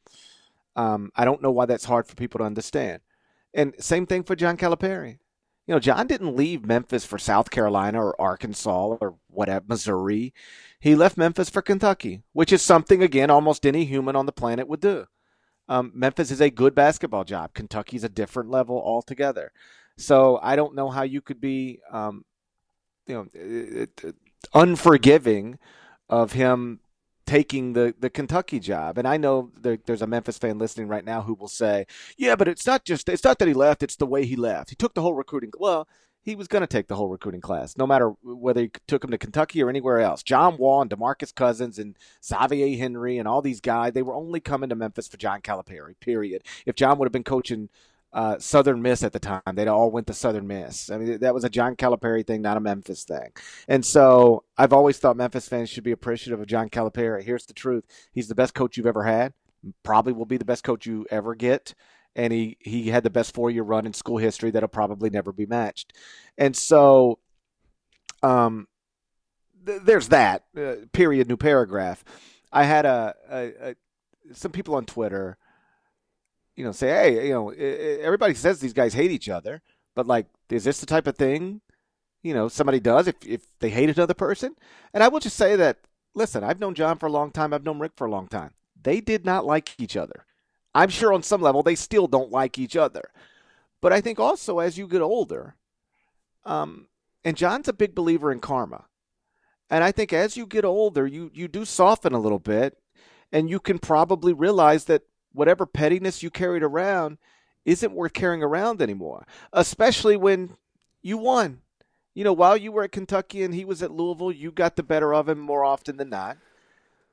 Um, I don't know why that's hard for people to understand. And same thing for John Calipari. You know, John didn't leave Memphis for South Carolina or Arkansas or whatever, Missouri. He left Memphis for Kentucky, which is something, again, almost any human on the planet would do. Um, Memphis is a good basketball job. Kentucky's a different level altogether. So I don't know how you could be, um, you know, it, it, unforgiving of him taking the, the Kentucky job. And I know there, there's a Memphis fan listening right now who will say, yeah, but it's not just, it's not that he left, it's the way he left. He took the whole recruiting. Well, he was going to take the whole recruiting class, no matter whether he took him to Kentucky or anywhere else. John Wall and DeMarcus Cousins and Xavier Henry and all these guys, they were only coming to Memphis for John Calipari, period. If John would have been coaching uh, Southern Miss at the time, they'd all went to Southern Miss. I mean, that was a John Calipari thing, not a Memphis thing. And so I've always thought Memphis fans should be appreciative of John Calipari. Here's the truth. He's the best coach you've ever had, probably will be the best coach you ever get. And he, he had the best four-year run in school history that'll probably never be matched. And so um, th- there's that, uh, period, new paragraph. I had a, a, a some people on Twitter – you know, say, hey, you know, everybody says these guys hate each other, but like, is this the type of thing, you know, somebody does if, if they hate another person? And I will just say that, listen, I've known John for a long time. I've known Rick for a long time. They did not like each other. I'm sure on some level they still don't like each other. But I think also as you get older, um, and John's a big believer in karma. And I think as you get older, you you do soften a little bit, and you can probably realize that whatever pettiness you carried around isn't worth carrying around anymore, especially when you won. You know, while you were at Kentucky and he was at Louisville, you got the better of him more often than not.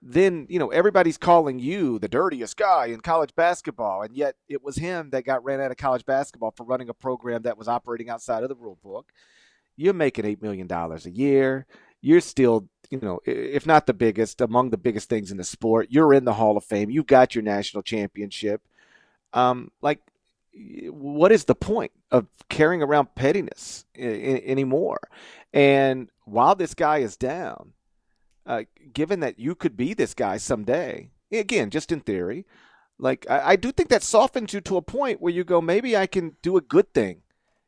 Then, you know, everybody's calling you the dirtiest guy in college basketball, and yet it was him that got ran out of college basketball for running a program that was operating outside of the rule book. You're making eight million dollars a year. You're still, you know, if not the biggest, among the biggest things in the sport. You're in the Hall of Fame. You got your national championship. Um, like, what is the point of carrying around pettiness I- I- anymore? And while this guy is down, uh, given that you could be this guy someday, again, just in theory, like, I, I do think that softens you to a point where you go, maybe I can do a good thing,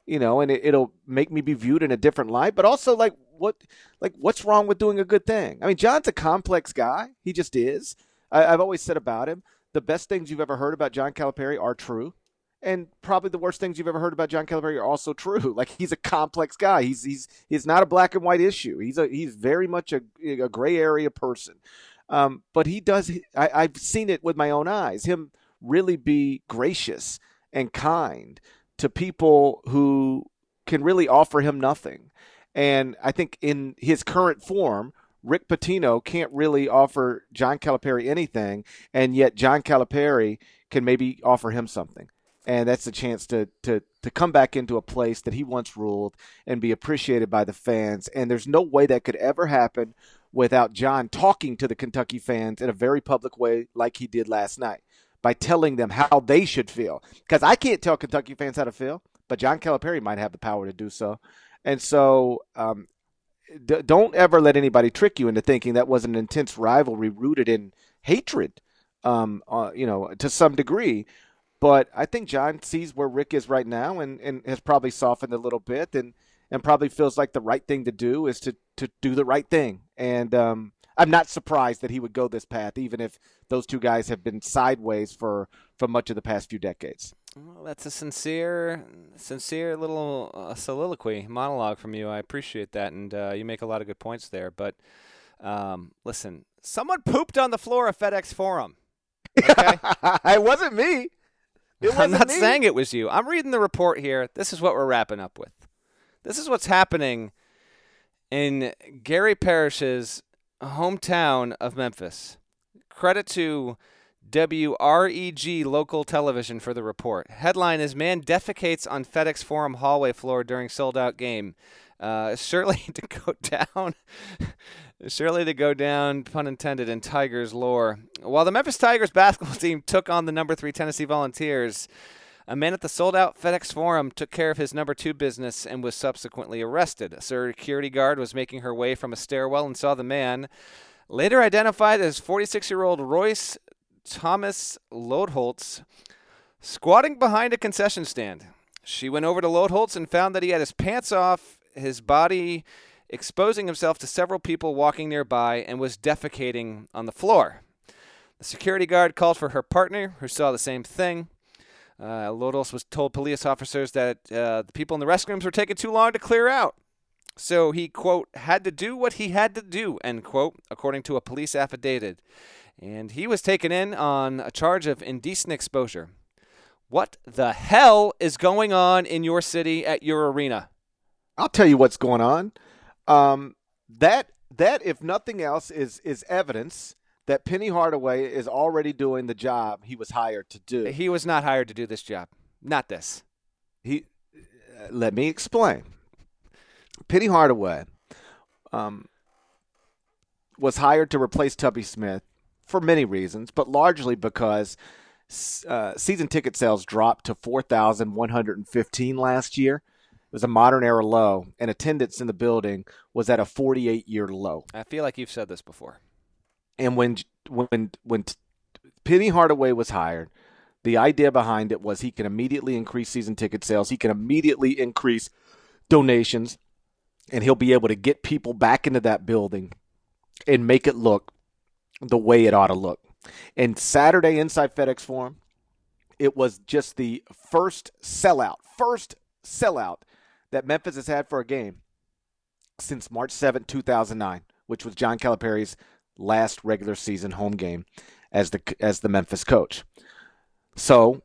you know, and it- it'll make me be viewed in a different light. But also, like, What, like, what's wrong with doing a good thing? I mean, John's a complex guy. He just is. I, I've always said about him, the best things you've ever heard about John Calipari are true, and probably the worst things you've ever heard about John Calipari are also true. Like, he's a complex guy. He's he's he's not a black and white issue. He's a he's very much a, a gray area person. Um, but he does. I, I've seen it with my own eyes. Him really be gracious and kind to people who can really offer him nothing. And I think in his current form, Rick Pitino can't really offer John Calipari anything, and yet John Calipari can maybe offer him something. And that's a chance to to to come back into a place that he once ruled and be appreciated by the fans. And there's no way that could ever happen without John talking to the Kentucky fans in a very public way like he did last night, by telling them how they should feel. Because I can't tell Kentucky fans how to feel, but John Calipari might have the power to do so. And so um, d- don't ever let anybody trick you into thinking that was an intense rivalry rooted in hatred, um, uh, you know, to some degree. But I think John sees where Rick is right now and, and has probably softened a little bit and, and probably feels like the right thing to do is to, to do the right thing. And um, I'm not surprised that he would go this path, even if those two guys have been sideways for, for much of the past few decades. Well, that's a sincere, sincere little uh, soliloquy, monologue from you. I appreciate that, and uh, you make a lot of good points there. But um, listen, someone pooped on the floor of FedEx Forum. Okay? It wasn't me. It wasn't I'm not me. saying it was you. I'm reading the report here. This is what we're wrapping up with. This is what's happening in Gary Parrish's hometown of Memphis. Credit to W R E G local television for the report. Headline is, man defecates on FedEx Forum hallway floor during sold-out game. Uh, surely to go down, surely to go down, pun intended, in Tigers lore. While the Memphis Tigers basketball team took on the number three Tennessee Volunteers, a man at the sold-out FedEx Forum took care of his number two business and was subsequently arrested. A security guard was making her way from a stairwell and saw the man, later identified as forty-six-year-old Royce Thomas Lodeholtz, squatting behind a concession stand. She went over to Lodeholtz and found that he had his pants off, his body exposing himself to several people walking nearby, and was defecating on the floor. The security guard called for her partner, who saw the same thing. Uh, Lodeholtz was told police officers that uh, the people in the restrooms were taking too long to clear out. So he, quote, had to do what he had to do, end quote, according to a police affidavit. And he was taken in on a charge of indecent exposure. What the hell is going on in your city at your arena? I'll tell you what's going on. Um, that, that if nothing else, is is evidence that Penny Hardaway is already doing the job he was hired to do. He was not hired to do this job. Not this. He. Uh, let me explain. Penny Hardaway um, was hired to replace Tubby Smith for many reasons, but largely because uh, season ticket sales dropped to four thousand one hundred fifteen last year. It was a modern era low, and attendance in the building was at a forty-eight-year low. I feel like you've said this before. And when when when Penny Hardaway was hired, the idea behind it was he can immediately increase season ticket sales. He can immediately increase donations, and he'll be able to get people back into that building and make it look the way it ought to look. And Saturday inside FedEx Forum, it was just the first sellout, first sellout that Memphis has had for a game since March seventh, two thousand nine, which was John Calipari's last regular season home game as the as the Memphis coach. So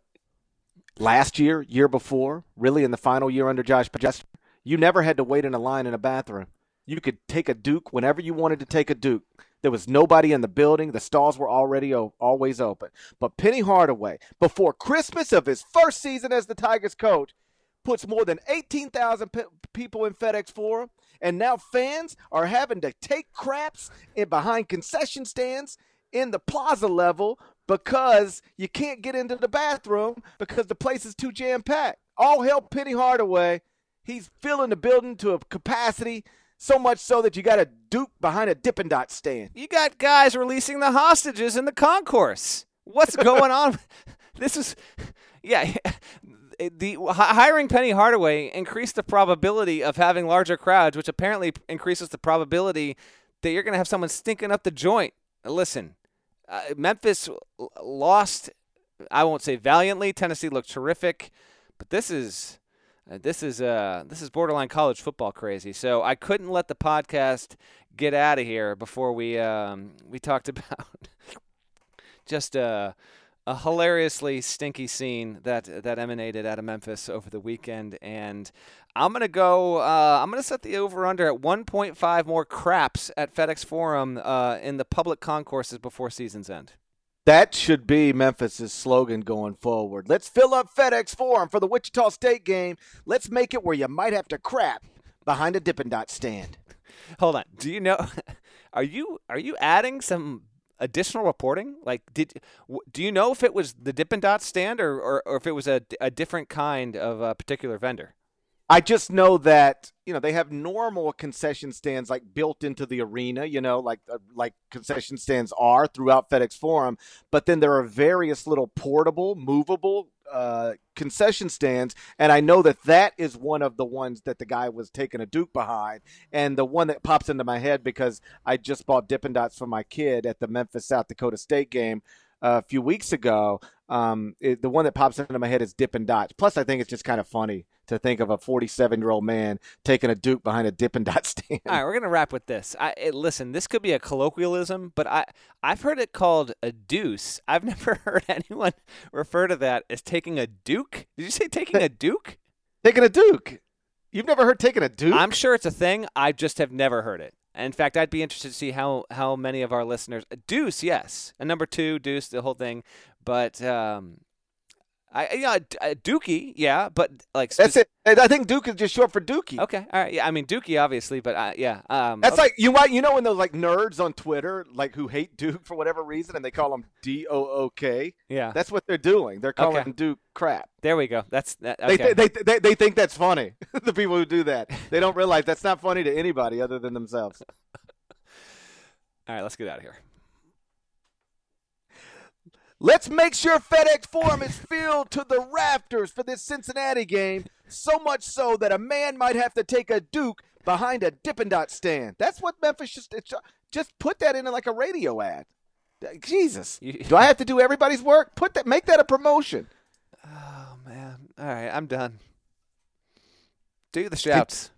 last year, year before, really in the final year under Josh Pajester, you never had to wait in a line in a bathroom. You could take a Duke whenever you wanted to take a Duke. There was nobody in the building. The stalls were already o- always open. But Penny Hardaway, before Christmas of his first season as the Tigers coach, puts more than eighteen thousand pe- people in FedEx Forum, and now fans are having to take craps in behind concession stands in the plaza level because you can't get into the bathroom because the place is too jam-packed. All hail Penny Hardaway. He's filling the building to a capacity so much so that you got a Duke behind a Dippin' Dot stand. You got guys releasing the hostages in the concourse. What's going on? This is, yeah, the hiring Penny Hardaway increased the probability of having larger crowds, which apparently increases the probability that you're going to have someone stinking up the joint. Listen, uh, Memphis lost, I won't say valiantly. Tennessee looked terrific, but this is... Uh, this is uh this is borderline college football crazy. So I couldn't let the podcast get out of here before we um we talked about just uh, a hilariously stinky scene that that emanated out of Memphis over the weekend. And I'm gonna go. Uh, I'm gonna set the over under at one point five more craps at FedEx Forum uh, in the public concourses before season's end. That should be Memphis' slogan going forward. Let's fill up FedEx Forum for the Wichita State game. Let's make it where you might have to crap behind a Dippin' Dot stand. Hold on. Do you know – are you are you adding some additional reporting? Like did do you know if it was the Dippin' Dot stand or, or, or if it was a, a different kind of a particular vendor? I just know that, you know, they have normal concession stands like built into the arena, you know, like like concession stands are throughout FedEx Forum. But then there are various little portable, movable uh, concession stands, and I know that that is one of the ones that the guy was taking a Duke behind, and the one that pops into my head because I just bought Dippin' Dots for my kid at the Memphis South Dakota State game a few weeks ago. Um, it, the one that pops into my head is Dippin' Dots. Plus, I think it's just kind of funny to think of a forty-seven-year-old man taking a Duke behind a Dippin' Dot stand. All right, we're going to wrap with this. I, it, listen, this could be a colloquialism, but I, I've heard it called a deuce. I've never heard anyone refer to that as taking a Duke. Did you say taking a Duke? Taking a Duke. You've never heard taking a Duke? I'm sure it's a thing. I just have never heard it. In fact, I'd be interested to see how, how many of our listeners – deuce, yes. A number two, deuce, the whole thing. But um, – I yeah, you know, uh, Dookie, yeah, but like spe- that's it. I think Duke is just short for Dookie. Okay, all right. Yeah, I mean Dookie, obviously, but uh, yeah, um, that's okay. Like you you know when those like nerds on Twitter like who hate Duke for whatever reason and they call them D O O K. Yeah, that's what they're doing. They're calling okay. Duke crap. There we go. That's that, okay. they, they they they they think that's funny. The people who do that, they don't realize that's not funny to anybody other than themselves. All right, let's get out of here. Let's make sure FedEx Forum is filled to the rafters for this Cincinnati game, so much so that a man might have to take a Duke behind a Dippin' Dot stand. That's what Memphis just just put that into like a radio ad. Jesus, do I have to do everybody's work? Put that, make that a promotion. Oh man! All right, I'm done. Do the shouts.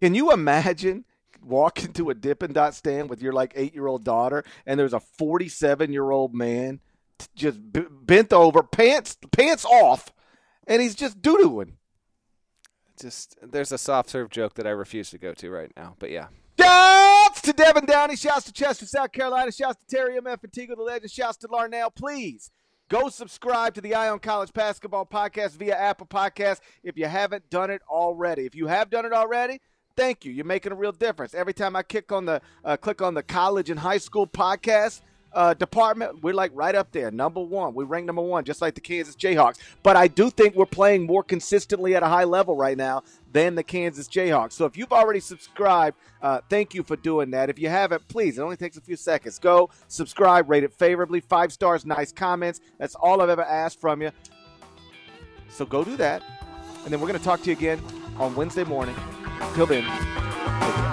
Can, can you imagine? Walk into a Dippin' Dot stand with your like eight-year-old daughter, and there's a forty-seven-year-old man. Just b- bent over, pants pants off, and he's just doo-dooing. Just there's a soft serve joke that I refuse to go to right now, but yeah. Shouts to Devin Downey, shouts to Chester, South Carolina, shouts to Terry M. Fatigo, the legend, shouts to Larnell. Please go subscribe to the Ion College Basketball Podcast via Apple Podcasts if you haven't done it already. If you have done it already, thank you. You're making a real difference. Every time I kick on the uh, click on the college and high school podcast. Uh, department, we're like right up there, number one. We rank number one, just like the Kansas Jayhawks. But I do think we're playing more consistently at a high level right now than the Kansas Jayhawks. So if you've already subscribed, uh, thank you for doing that. If you haven't, please, it only takes a few seconds. Go, subscribe, rate it favorably, five stars, nice comments. That's all I've ever asked from you. So go do that. And then we're going to talk to you again on Wednesday morning. Till then.